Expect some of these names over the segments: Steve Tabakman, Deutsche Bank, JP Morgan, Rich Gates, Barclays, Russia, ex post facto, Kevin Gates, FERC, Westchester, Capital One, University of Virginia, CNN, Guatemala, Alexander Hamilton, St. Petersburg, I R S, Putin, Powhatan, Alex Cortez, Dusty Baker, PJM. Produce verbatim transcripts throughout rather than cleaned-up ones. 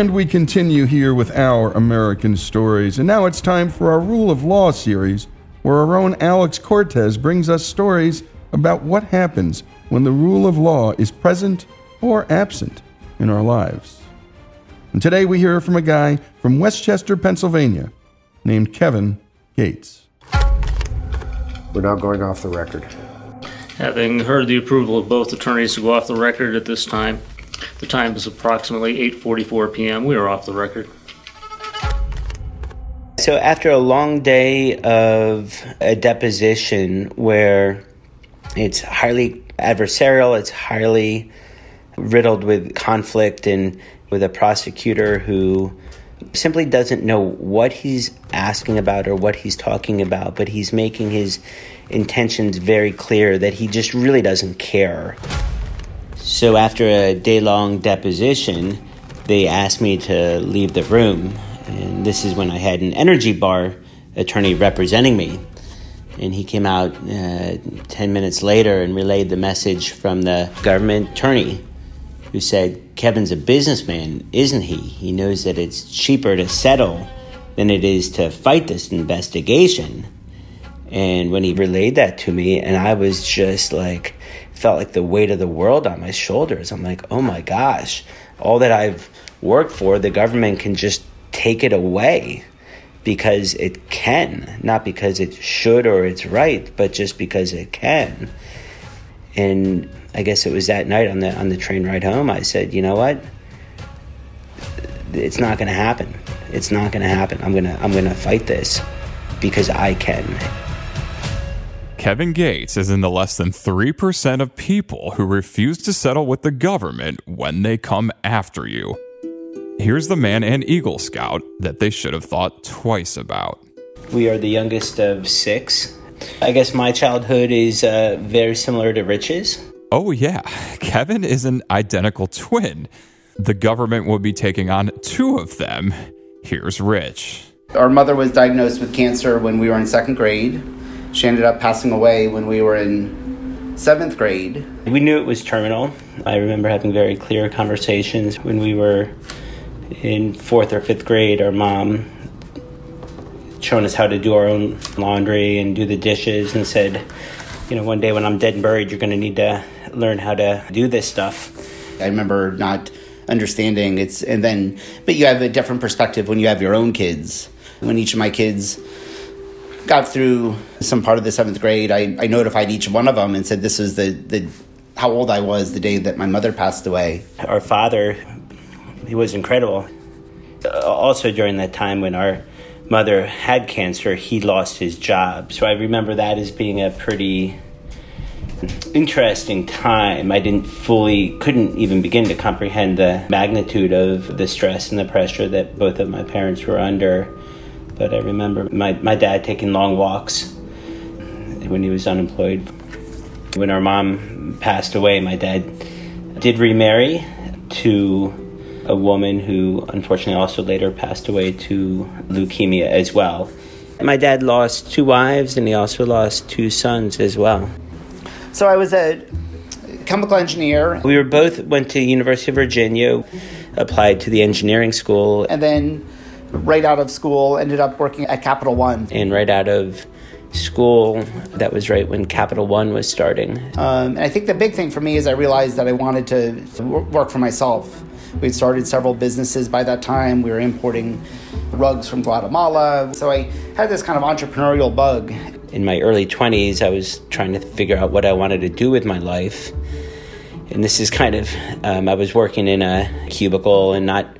And we continue here with our American stories. And now it's time for our Rule of Law series, where our own Alex Cortez brings us stories about what happens when the rule of law is present or absent in our lives. And today we hear from a guy from Westchester, Pennsylvania, named Kevin Gates. We're now going off the record. Having heard the approval of both attorneys to go off the record at this time, the time is approximately eight forty-four p.m. We are off the record. So after a long day of a deposition where it's highly adversarial, it's highly riddled with conflict and with a prosecutor who simply doesn't know what he's asking about or what he's talking about, but he's making his intentions very clear that he just really doesn't care. So after a day-long deposition, they asked me to leave the room. And this is when I had an energy bar attorney representing me. And he came out uh, ten minutes later and relayed the message from the government attorney, who said, Kevin's a businessman, isn't he? He knows that it's cheaper to settle than it is to fight this investigation. And when he relayed that to me, and I was just like, felt like the weight of the world on my shoulders. I'm like, oh my gosh, all that I've worked for, the government can just take it away because it can, not because it should or it's right, but just because it can. And I guess it was that night on the on the train ride home, I said, you know what? It's not going to happen. It's not going to happen. I'm going to I'm going to fight this because I can. Kevin Gates is in the less than three percent of people who refuse to settle with the government when they come after you. Here's the man and Eagle Scout that they should have thought twice about. We are the youngest of six. I guess my childhood is uh, very similar to Rich's. Oh yeah, Kevin is an identical twin. The government will be taking on two of them. Here's Rich. Our mother was diagnosed with cancer when we were in second grade. She ended up passing away when we were in seventh grade. We knew it was terminal. I remember having very clear conversations when we were in fourth or fifth grade. Our mom showing us how to do our own laundry and do the dishes and said, you know, one day when I'm dead and buried, you're going to need to learn how to do this stuff. I remember not understanding it's, and then, but you have a different perspective when you have your own kids. When each of my kids got through some part of the seventh grade, I, I notified each one of them and said, this is the, the, how old I was the day that my mother passed away. Our father, he was incredible. Also during that time when our mother had cancer, he lost his job. So I remember that as being a pretty interesting time. I didn't fully, couldn't even begin to comprehend the magnitude of the stress and the pressure that both of my parents were under. But I remember my, my dad taking long walks when he was unemployed. When our mom passed away, my dad did remarry to a woman who unfortunately also later passed away to leukemia as well. My dad lost two wives and he also lost two sons as well. So I was a chemical engineer. We were both went to University of Virginia, applied to the engineering school. And then right out of school, ended up working at Capital One. And right out of school, that was right when Capital One was starting. Um, and I think the big thing for me is I realized that I wanted to, to work for myself. We'd started several businesses by that time. We were importing rugs from Guatemala. So I had this kind of entrepreneurial bug. In my early twenties, I was trying to figure out what I wanted to do with my life. And this is kind of, um, I was working in a cubicle and not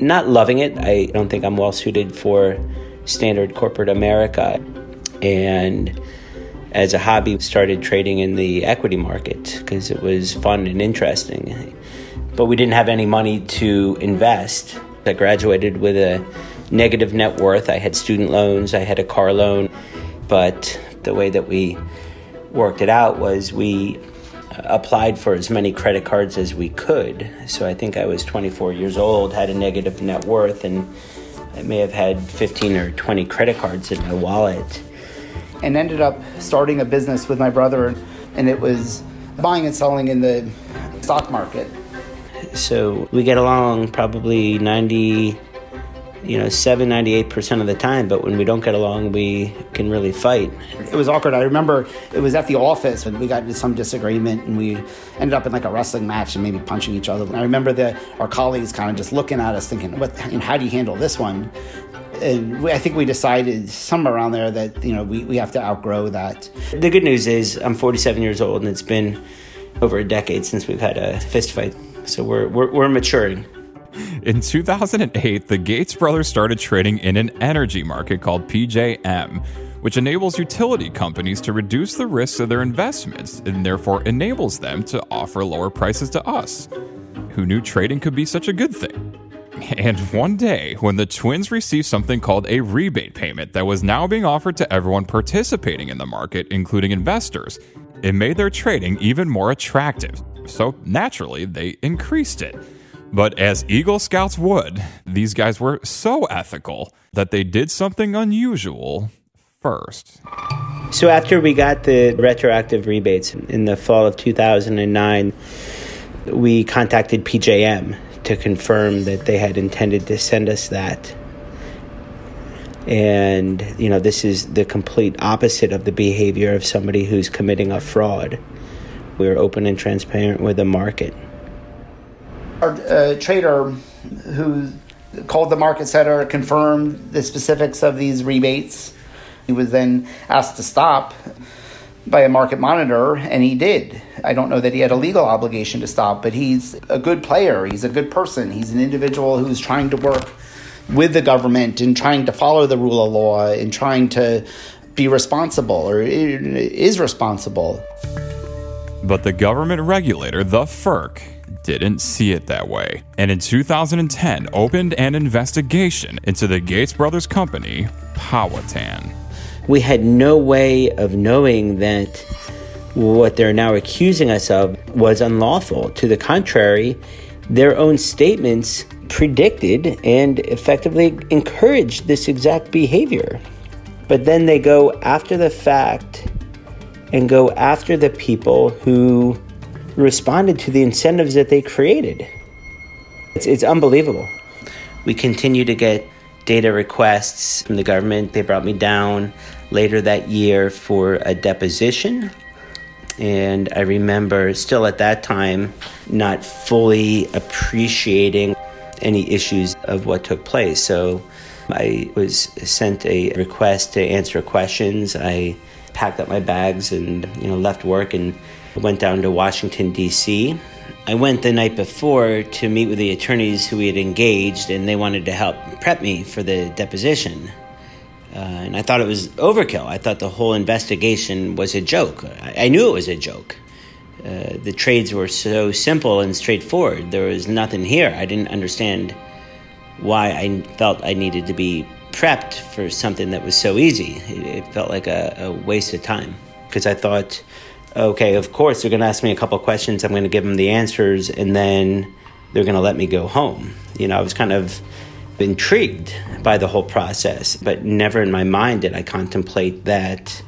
not loving it. I don't think I'm well suited for standard corporate America. And as a hobby, started trading in the equity market because it was fun and interesting. But we didn't have any money to invest. I graduated with a negative net worth. I had student loans, I had a car loan. But the way that we worked it out was we applied for as many credit cards as we could. So I think I was twenty-four years old, had a negative net worth, and I may have had fifteen or twenty credit cards in my wallet. And ended up starting a business with my brother, and it was buying and selling in the stock market. So we get along probably ninety, you know, seven, ninety-eight percent of the time. But when we don't get along, we can really fight. It was awkward. I remember it was at the office when we got into some disagreement and we ended up in like a wrestling match and maybe punching each other. And I remember that our colleagues kind of just looking at us thinking, "What? You know, how do you handle this one?" And we, I think we decided somewhere around there that, you know, we, we have to outgrow that. The good news is I'm forty-seven years old and it's been over a decade since we've had a fist fight. So we're we're, we're maturing. In two thousand eight, the Gates brothers started trading in an energy market called P J M, which enables utility companies to reduce the risks of their investments and therefore enables them to offer lower prices to us. Who knew trading could be such a good thing? And one day, when the twins received something called a rebate payment that was now being offered to everyone participating in the market, including investors, it made their trading even more attractive. So naturally, they increased it. But as Eagle Scouts would, these guys were so ethical that they did something unusual first. So after we got the retroactive rebates in the fall of two thousand nine, we contacted P J M to confirm that they had intended to send us that. And, you know, this is the complete opposite of the behavior of somebody who's committing a fraud. We were open and transparent with the market. Our uh, trader who called the market setter confirmed the specifics of these rebates. He was then asked to stop by a market monitor, and he did. I don't know that he had a legal obligation to stop, but he's a good player. He's a good person. He's an individual who's trying to work with the government and trying to follow the rule of law and trying to be responsible, or is responsible. But the government regulator, the F E R C, didn't see it that way, and in two thousand ten opened an investigation into the Gates brothers' company, Powhatan. We had no way of knowing that what they're now accusing us of was unlawful. To the contrary, their own statements predicted and effectively encouraged this exact behavior. But then they go after the fact and go after the people who responded to the incentives that they created. It's, it's unbelievable. We continue to get data requests from the government. They brought me down later that year for a deposition. And I remember still at that time not fully appreciating any issues of what took place. So I was sent a request to answer questions. I packed up my bags and, you know, left work and went down to Washington, D C I went the night before to meet with the attorneys who we had engaged, and they wanted to help prep me for the deposition. Uh, and I thought it was overkill. I thought the whole investigation was a joke. I, I knew it was a joke. Uh, the trades were so simple and straightforward. There was nothing here. I didn't understand why I felt I needed to be prepped for something that was so easy. It, it felt like a, a waste of time, because I thought, okay, of course, they're going to ask me a couple of questions. I'm going to give them the answers, and then they're going to let me go home. You know, I was kind of intrigued by the whole process, but never in my mind did I contemplate that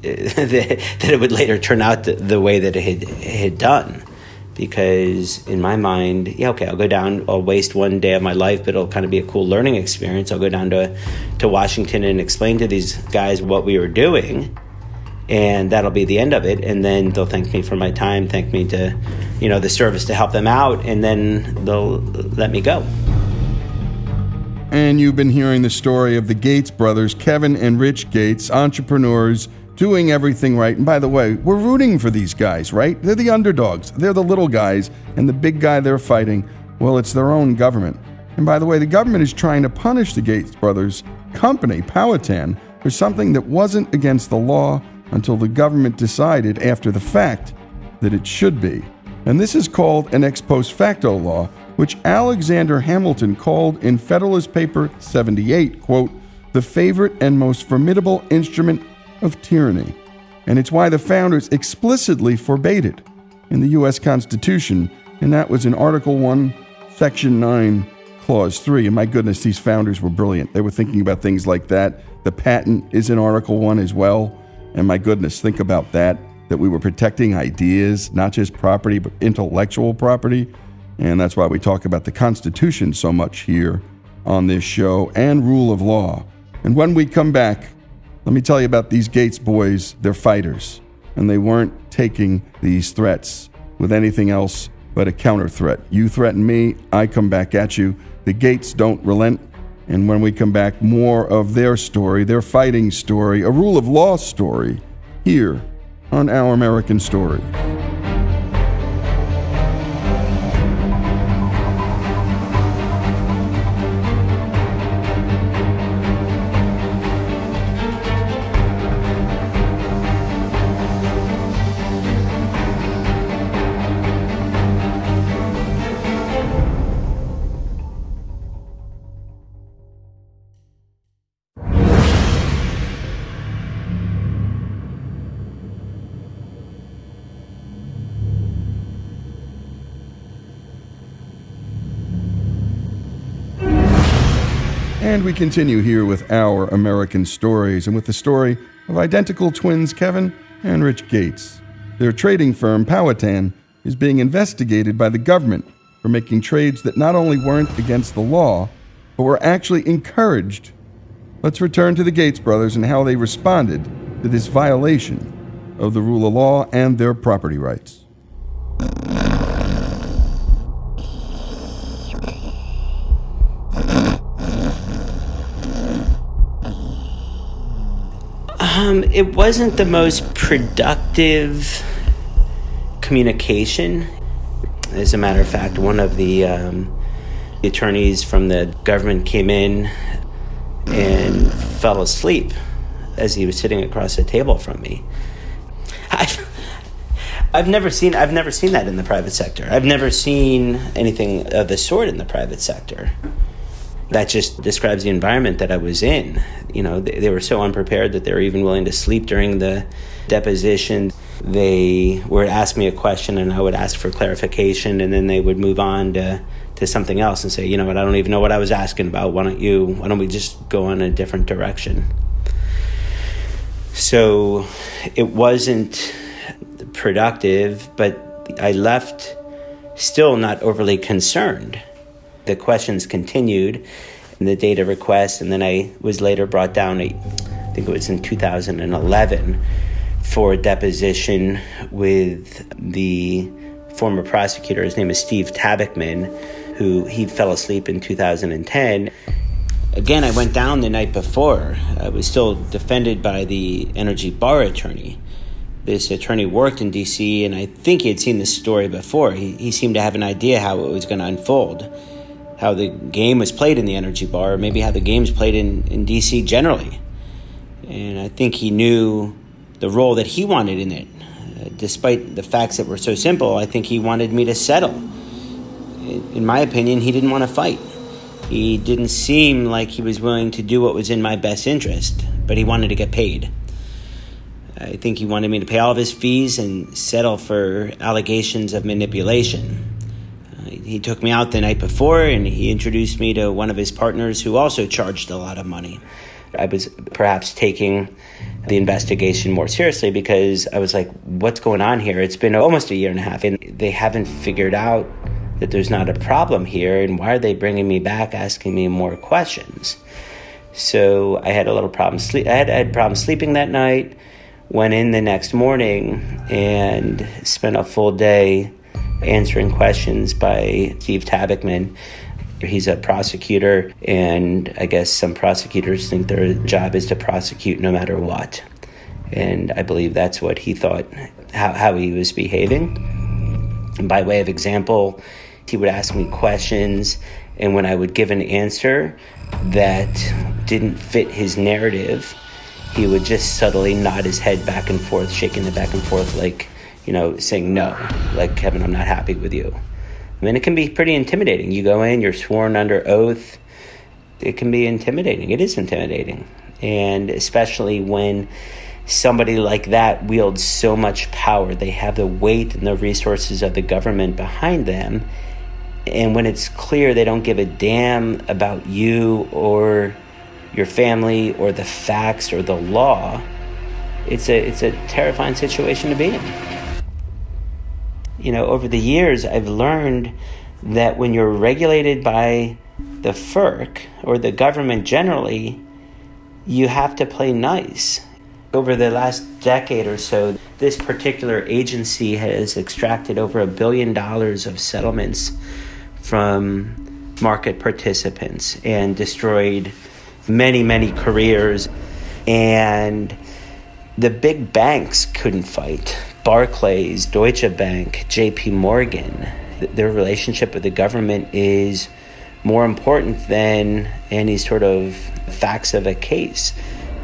that it would later turn out the way that it had, it had done. Because in my mind, yeah, okay, I'll go down, I'll waste one day of my life, but it'll kind of be a cool learning experience. I'll go down to, to Washington and explain to these guys what we were doing. And that'll be the end of it. And then they'll thank me for my time, thank me to, you know, the service to help them out, and then they'll let me go. And you've been hearing the story of the Gates brothers, Kevin and Rich Gates, entrepreneurs doing everything right. And by the way, we're rooting for these guys, right? They're the underdogs. They're the little guys. And the big guy they're fighting, well, it's their own government. And by the way, the government is trying to punish the Gates brothers' company, Powhatan, for something that wasn't against the law, until the government decided after the fact that it should be. And this is called an ex post facto law, which Alexander Hamilton called in Federalist Paper seventy-eight, quote, the favorite and most formidable instrument of tyranny. And it's why the founders explicitly forbade it in the U S Constitution, and that was in Article one, Section nine, Clause three. And my goodness, these founders were brilliant. They were thinking about things like that. The patent is in Article one as well. And my goodness, think about that, that we were protecting ideas, not just property, but intellectual property. And that's why we talk about the Constitution so much here on this show, and rule of law. And when we come back, let me tell you about these Gates boys. They're fighters, and they weren't taking these threats with anything else but a counter threat. You threaten me, I come back at you. The Gates don't relent. And when we come back, more of their story, their fighting story, a rule of law story, here on Our American Story. And we continue here with Our American Stories, and with the story of identical twins Kevin and Rich Gates. Their trading firm, Powhatan, is being investigated by the government for making trades that not only weren't against the law, but were actually encouraged. Let's return to the Gates brothers and how they responded to this violation of the rule of law and their property rights. Um, it wasn't the most productive communication. As a matter of fact, one of the um, attorneys from the government came in and fell asleep as he was sitting across the table from me. I've, I've never seen I've never seen that in the private sector. I've never seen anything of the sort in the private sector. That just describes the environment that I was in. You know, they, they were so unprepared that they were even willing to sleep during the deposition. They would ask me a question and I would ask for clarification, and then they would move on to, to something else and say, you know what, I don't even know what I was asking about. Why don't you, why don't we just go in a different direction? So it wasn't productive, but I left still not overly concerned. The questions continued, and the data request, and then I was later brought down, I think it was in two thousand eleven, for a deposition with the former prosecutor. His name is Steve Tabakman, who he fell asleep in two thousand ten. Again, I went down the night before. I was still defended by the energy bar attorney. This attorney worked in D C, and I think he had seen this story before. He, he seemed to have an idea how it was going to unfold, how the game was played in the energy bar, or maybe how the game's played in, in D C generally. And I think he knew the role that he wanted in it. Uh, despite the facts that were so simple, I think he wanted me to settle. In, in my opinion, he didn't want to fight. He didn't seem like he was willing to do what was in my best interest, but he wanted to get paid. I think he wanted me to pay all of his fees and settle for allegations of manipulation. He took me out the night before, and he introduced me to one of his partners who also charged a lot of money. I was perhaps taking the investigation more seriously because I was like, what's going on here? It's been almost a year and a half, and they haven't figured out that there's not a problem here, and why are they bringing me back asking me more questions? So I had a little problem sleep. I had, I had problems sleeping that night, went in the next morning, and spent a full day answering questions by Steve Tabakman. He's a prosecutor, and I guess some prosecutors think their job is to prosecute no matter what. And I believe that's what he thought, how, how he was behaving. And by way of example, he would ask me questions, and when I would give an answer that didn't fit his narrative, he would just subtly nod his head back and forth, shaking it back and forth like, you know, saying no, like, Kevin, I'm not happy with you. I mean, it can be pretty intimidating. You go in, you're sworn under oath. It can be intimidating. It is intimidating. And especially when somebody like that wields so much power, they have the weight and the resources of the government behind them. And when it's clear they don't give a damn about you or your family or the facts or the law, it's a, it's a terrifying situation to be in. You know, over the years, I've learned that when you're regulated by the F E R C or the government generally, you have to play nice. Over the last decade or so, this particular agency has extracted over a billion dollars of settlements from market participants and destroyed many, many careers. And the big banks couldn't fight. Barclays, Deutsche Bank, J P Morgan, their relationship with the government is more important than any sort of facts of a case.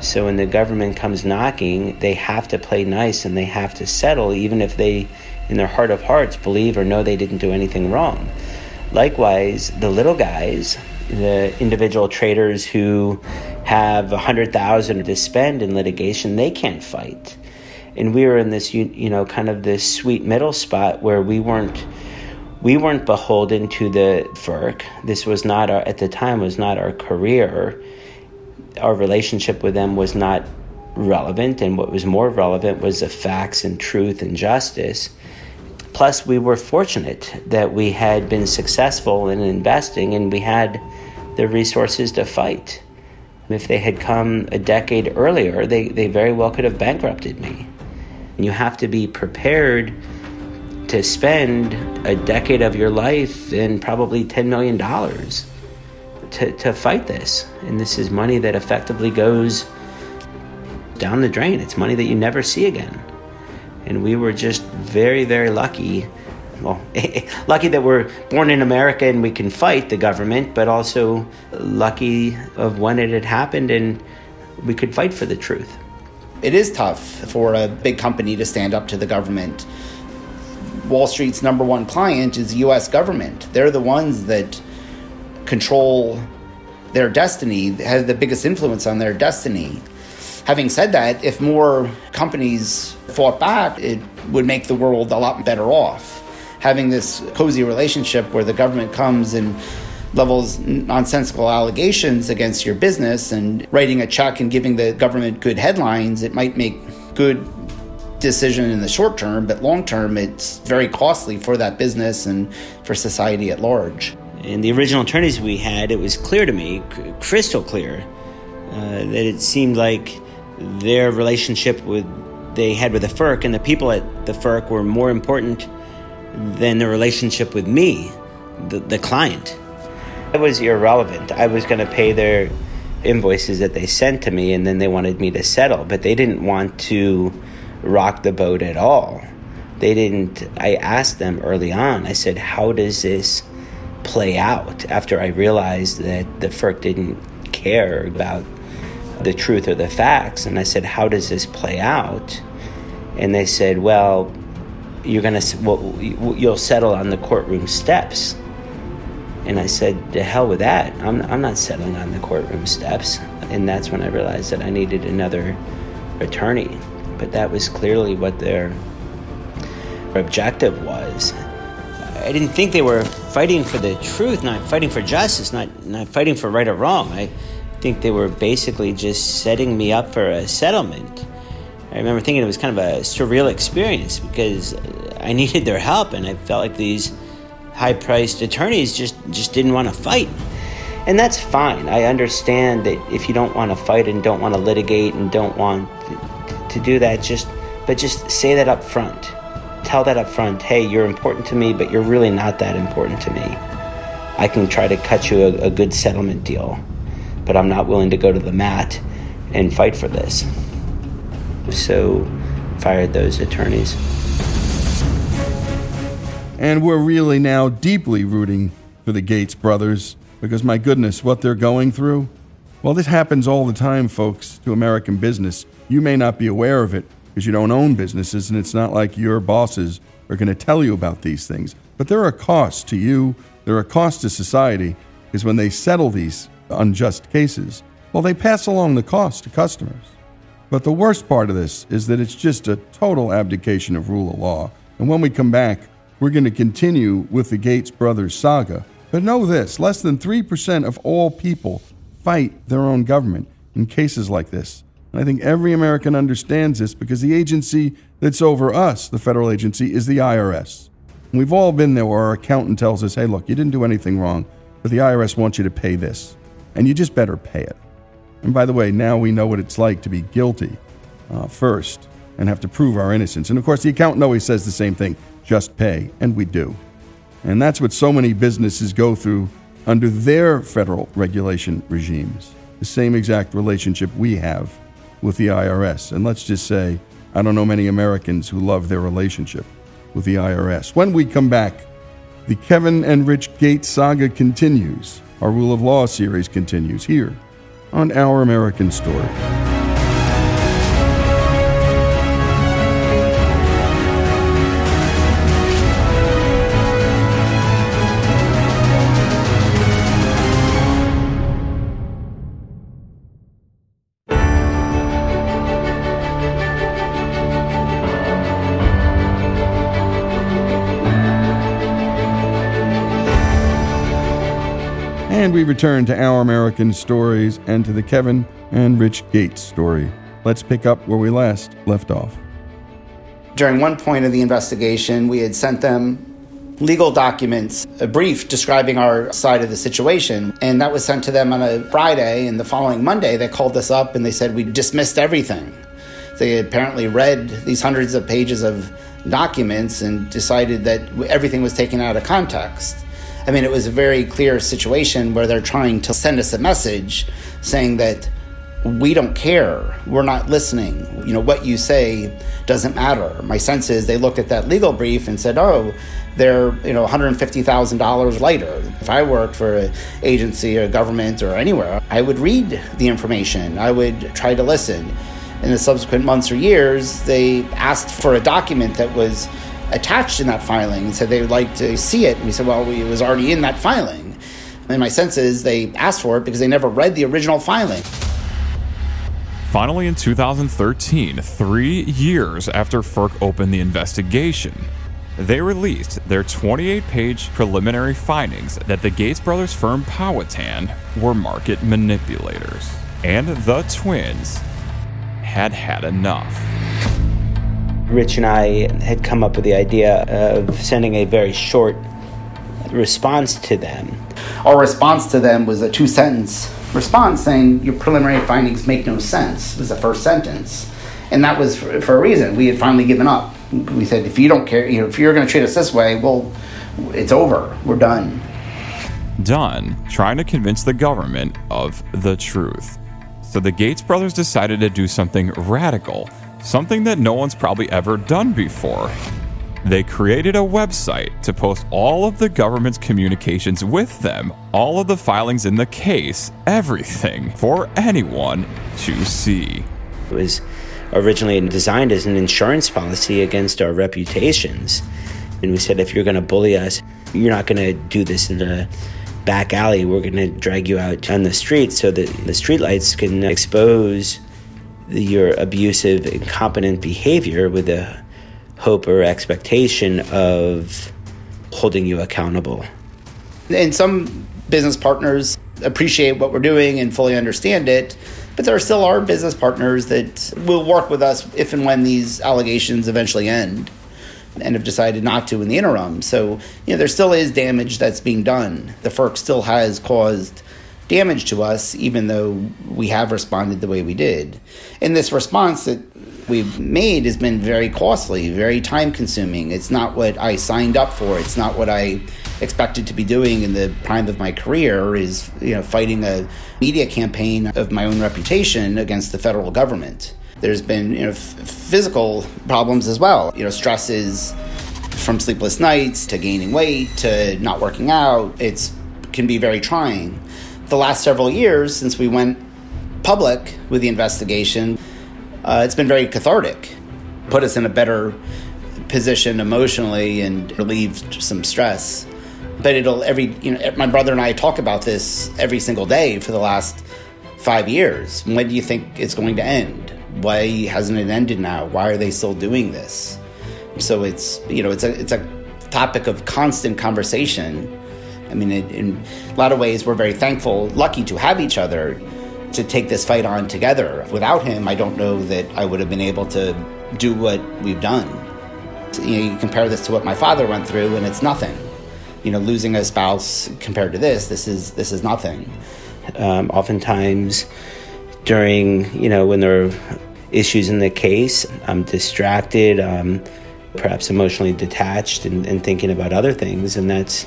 So when the government comes knocking, they have to play nice and they have to settle, even if they, in their heart of hearts, believe or know they didn't do anything wrong. Likewise, the little guys, the individual traders who have one hundred thousand dollars to spend in litigation, they can't fight. And we were in this, you, you know, kind of this sweet middle spot where we weren't We weren't beholden to the F E R C. This was not our, at the time, was not our career. Our relationship with them was not relevant, and what was more relevant was the facts and truth and justice. Plus, we were fortunate that we had been successful in investing, and we had the resources to fight. If they had come a decade earlier, they, they very well could have bankrupted me. And you have to be prepared to spend a decade of your life and probably ten million dollars to, to fight this. And this is money that effectively goes down the drain. It's money that you never see again. And we were just very, very lucky. Well, lucky that we're born in America and we can fight the government, but also lucky of when it had happened and we could fight for the truth. It is tough for a big company to stand up to the government. Wall Street's number one client is the U S government. They're the ones that control their destiny, have the biggest influence on their destiny. Having said that, if more companies fought back, it would make the world a lot better off. Having this cozy relationship where the government comes and levels nonsensical allegations against your business and writing a check and giving the government good headlines, it might make good decision in the short term, but long term, it's very costly for that business and for society at large. In the original attorneys we had, it was clear to me, c- crystal clear, uh, that it seemed like their relationship with they had with the F E R C and the people at the F E R C were more important than the relationship with me, the, the client. It was irrelevant. I was going to pay their invoices that they sent to me, and then they wanted me to settle, but they didn't want to rock the boat at all. They didn't. I asked them early on, I said, how does this play out? After I realized that the F E R C didn't care about the truth or the facts. And I said, how does this play out? And they said, well, you're going to, well, you'll settle on the courtroom steps. And I said, to hell with that. I'm, I'm not settling on the courtroom steps. And that's when I realized that I needed another attorney. But that was clearly what their objective was. I didn't think they were fighting for the truth, not fighting for justice, not, not fighting for right or wrong. I think they were basically just setting me up for a settlement. I remember thinking it was kind of a surreal experience because I needed their help and I felt like these high-priced attorneys just, just didn't want to fight. And that's fine. I understand that if you don't want to fight and don't want to litigate and don't want to do that, just but just say that up front. Tell that up front, hey, you're important to me, but you're really not that important to me. I can try to cut you a, a good settlement deal, but I'm not willing to go to the mat and fight for this. So fired those attorneys. And we're really now deeply rooting for the Gates brothers because, my goodness, what they're going through. Well, this happens all the time, folks, to American business. You may not be aware of it because you don't own businesses, and it's not like your bosses are going to tell you about these things. But there are costs to you. There are costs to society because when they settle these unjust cases, well, they pass along the cost to customers. But the worst part of this is that it's just a total abdication of rule of law. And when we come back, we're going to continue with the Gates brothers saga. But know this, less than three percent of all people fight their own government in cases like this. And I think every American understands this because the agency that's over us, the federal agency, is the I R S. We've all been there where our accountant tells us, hey, look, you didn't do anything wrong, but the I R S wants you to pay this, and you just better pay it. And by the way, now we know what it's like to be guilty uh, first and have to prove our innocence. And of course, the accountant always says the same thing, just pay, and we do. And that's what so many businesses go through under their federal regulation regimes, the same exact relationship we have with the I R S. And let's just say, I don't know many Americans who love their relationship with the I R S. When we come back, the Kevin and Rich Gates saga continues. Our Rule of Law series continues here on Our American Story. And we return to Our American Stories and to the Kevin and Rich Gates story. Let's pick up where we last left off. During one point of the investigation, we had sent them legal documents, a brief describing our side of the situation. And that was sent to them on a Friday. And the following Monday, they called us up and they said, we dismissed everything. They had apparently read these hundreds of pages of documents and decided that everything was taken out of context. I mean, it was a very clear situation where they're trying to send us a message saying that we don't care, we're not listening, you know, what you say doesn't matter. My sense is they looked at that legal brief and said, oh, they're, you know, one hundred fifty thousand dollars lighter. If I worked for an agency or government or anywhere, I would read the information, I would try to listen. In the subsequent months or years, they asked for a document that was attached in that filing and said they would like to see it. And we said, well, we, it was already in that filing. And my sense is they asked for it because they never read the original filing. Finally, in two thousand thirteen, three years after FERC opened the investigation, they released their twenty-eight page preliminary findings that the Gates brothers' firm Powhatan were market manipulators, and the twins had had enough. Rich and I had come up with the idea of sending a very short response to them. Our response to them was a two-sentence response saying, your preliminary findings make no sense, was the first sentence. And that was for, for a reason. We had finally given up. We said, if you don't care, you know, if you're going to treat us this way, well, it's over. We're done. Done trying to convince the government of the truth. So the Gates brothers decided to do something radical, something that no one's probably ever done before. They created a website to post all of the government's communications with them, all of the filings in the case, everything for anyone to see. It was originally designed as an insurance policy against our reputations. And we said, if you're going to bully us, you're not going to do this in the back alley. We're going to drag you out on the street so that the streetlights can expose your abusive, incompetent behavior with the hope or expectation of holding you accountable. And some business partners appreciate what we're doing and fully understand it, but there still are business partners that will work with us if and when these allegations eventually end and have decided not to in the interim. So, you know, there still is damage that's being done. The FERC still has caused damage to us, even though we have responded the way we did. And this response that we've made has been very costly, very time-consuming. It's not what I signed up for. It's not what I expected to be doing in the prime of my career, is, you know, fighting a media campaign of my own reputation against the federal government. There's been, you know, f- physical problems as well. You know, stresses from sleepless nights to gaining weight to not working out. It's can be very trying. The last several years since we went public with the investigation, uh, it's been very cathartic. Put us in a better position emotionally and relieved some stress. But it'll every, you know, my brother and I talk about this every single day for the last five years. When do you think it's going to end? Why hasn't it ended now? Why are they still doing this? So it's, you know, it's a, it's a topic of constant conversation. I mean, in a lot of ways, we're very thankful, lucky to have each other to take this fight on together. Without him, I don't know that I would have been able to do what we've done. You know, you compare this to what my father went through, and it's nothing. You know, losing a spouse compared to this, this is this is nothing. Um, oftentimes, during you know when there are issues in the case, I'm distracted, um, perhaps emotionally detached, and, and thinking about other things, and that's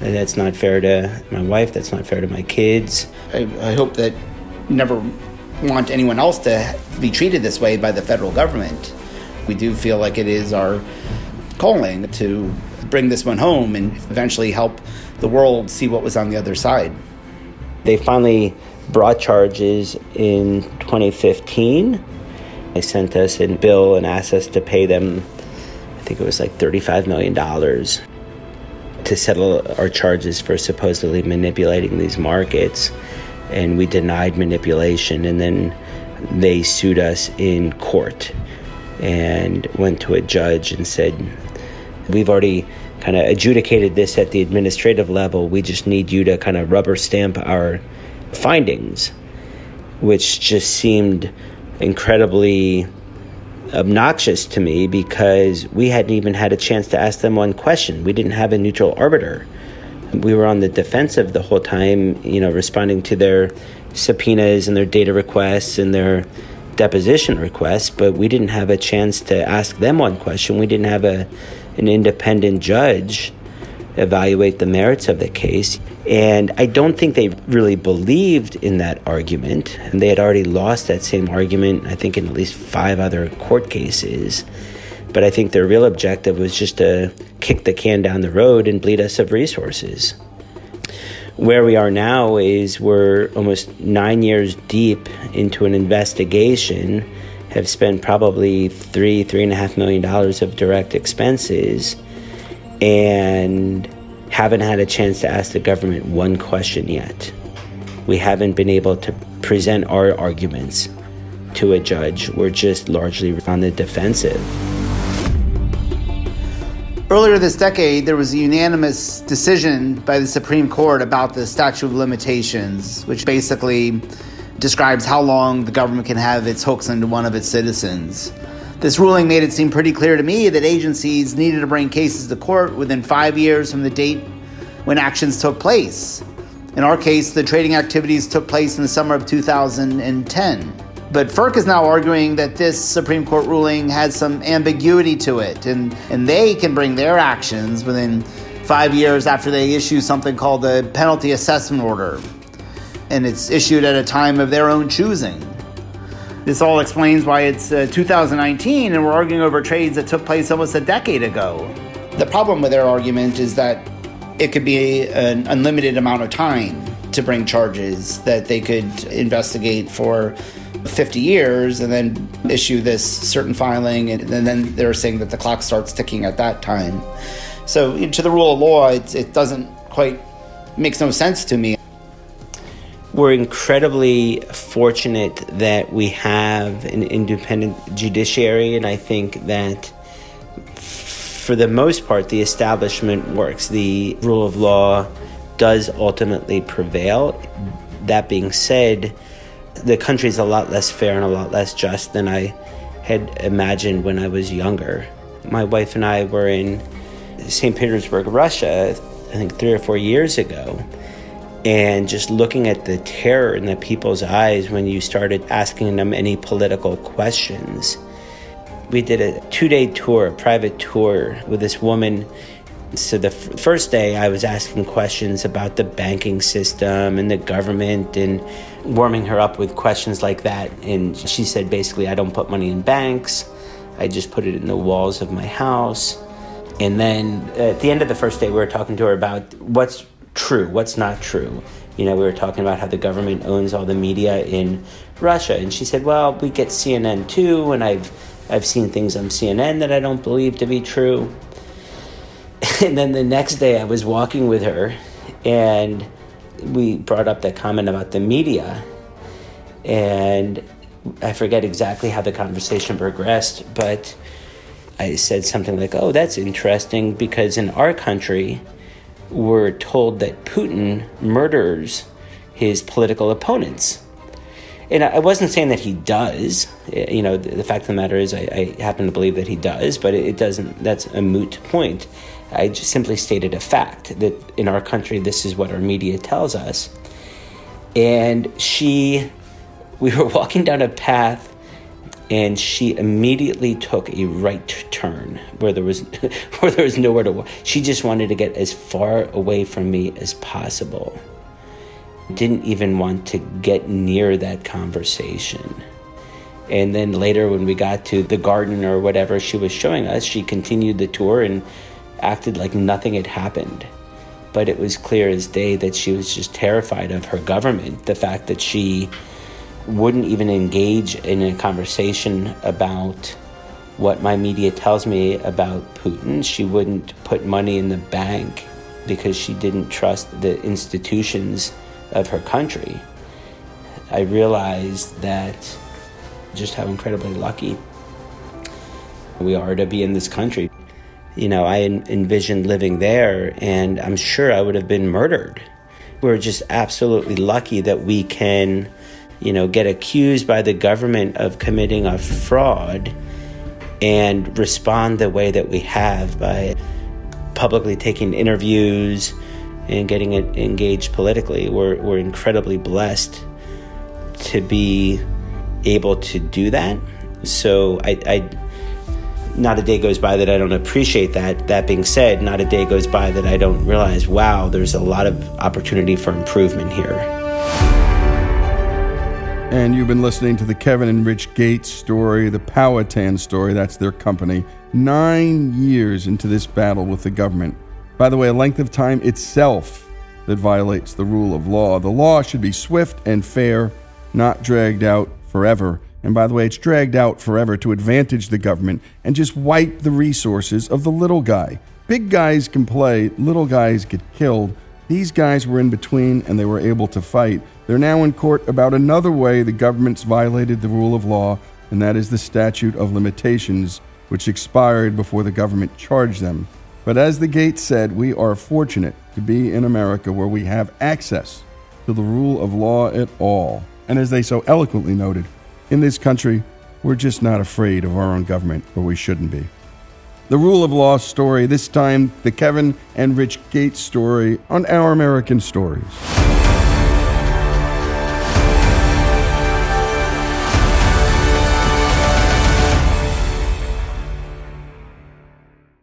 that's not fair to my wife. That's not fair to my kids. I, I hope that never want anyone else to be treated this way by the federal government. We do feel like it is our calling to bring this one home and eventually help the world see what was on the other side. They finally brought charges in twenty fifteen. They sent us a bill and asked us to pay them, I think it was like thirty-five million dollars to settle our charges for supposedly manipulating these markets. And we denied manipulation, and then they sued us in court and went to a judge and said, we've already kind of adjudicated this at the administrative level. We just need you to kind of rubber stamp our findings, which just seemed incredibly obnoxious to me because we hadn't even had a chance to ask them one question. We didn't have a neutral arbiter. We were on the defensive the whole time, you know, responding to their subpoenas and their data requests and their deposition requests, but we didn't have a chance to ask them one question. We didn't have a an independent judge evaluate the merits of the case. And I don't think they really believed in that argument. And they had already lost that same argument, I think, in at least five other court cases. But I think their real objective was just to kick the can down the road and bleed us of resources. Where we are now is we're almost nine years deep into an investigation, have spent probably three, three and a half million dollars of direct expenses, and haven't had a chance to ask the government one question yet. We haven't been able to present our arguments to a judge. We're just largely on the defensive. Earlier this decade, there was a unanimous decision by the Supreme Court about the statute of limitations, which basically describes how long the government can have its hooks into one of its citizens. This ruling made it seem pretty clear to me that agencies needed to bring cases to court within five years from the date when actions took place. In our case, the trading activities took place in the summer of two thousand ten. But FERC is now arguing that this Supreme Court ruling has some ambiguity to it, and, and they can bring their actions within five years after they issue something called the penalty assessment order, and it's issued at a time of their own choosing. This all explains why it's uh, two thousand nineteen and we're arguing over trades that took place almost a decade ago. The problem with their argument is that it could be an unlimited amount of time to bring charges that they could investigate for fifty years and then issue this certain filing, and, and then they're saying that the clock starts ticking at that time. So to the rule of law, it, it doesn't quite, makes no sense to me. We're incredibly fortunate that we have an independent judiciary, and I think that for the most part, the establishment works. The rule of law does ultimately prevail. That being said, the country's a lot less fair and a lot less just than I had imagined when I was younger. My wife and I were in Saint Petersburg, Russia, I think three or four years ago, and just looking at the terror in the people's eyes when you started asking them any political questions. We did a two-day tour, a private tour with this woman. So the f- first day I was asking questions about the banking system and the government and warming her up with questions like that. And she said, basically, I don't put money in banks. I just put it in the walls of my house. And then at the end of the first day, we were talking to her about what's true, what's not true. You know, we were talking about how the government owns all the media in Russia. And she said, well, we get C N N too. And I've, I've seen things on C N N that I don't believe to be true. And then the next day I was walking with her and we brought up that comment about the media. And I forget exactly how the conversation progressed, but I said something like, oh, that's interesting because in our country, we're told that Putin murders his political opponents. And I wasn't saying that he does. You know, the fact of the matter is I, I happen to believe that he does, but it doesn't, that's a moot point. I just simply stated a fact that in our country, this is what our media tells us. And she, we were walking down a path and she immediately took a right turn where there was where there was nowhere to walk. She just wanted to get as far away from me as possible. Didn't even want to get near that conversation. And then later when we got to the garden or whatever she was showing us, she continued the tour and acted like nothing had happened. But it was clear as day that she was just terrified of her government. The fact that she wouldn't even engage in a conversation about what my media tells me about Putin. She wouldn't put money in the bank because she didn't trust the institutions of her country. I realized that just how incredibly lucky we are to be in this country. You know, I envisioned living there and I'm sure I would have been murdered. We're just absolutely lucky that we can, you know, get accused by the government of committing a fraud and respond the way that we have by publicly taking interviews and getting engaged politically. We're, we're incredibly blessed to be able to do that. So I, I not a day goes by that I don't appreciate that. That being said, not a day goes by that I don't realize, wow, there's a lot of opportunity for improvement here. And you've been listening to the Kevin and Rich Gates story, the Powhatan story, that's their company, nine years into this battle with the government. By the way, a length of time itself that violates the rule of law. The law should be swift and fair, not dragged out forever. And by the way, it's dragged out forever to advantage the government and just wipe the resources of the little guy. Big guys can play, little guys get killed. These guys were in between and they were able to fight. They're now in court about another way the government's violated the rule of law, and that is the statute of limitations, which expired before the government charged them. But as the Gates said, we are fortunate to be in America where we have access to the rule of law at all. And as they so eloquently noted, in this country, we're just not afraid of our own government, or we shouldn't be. The rule of law story, this time the Kevin and Rich Gates story on Our American Stories.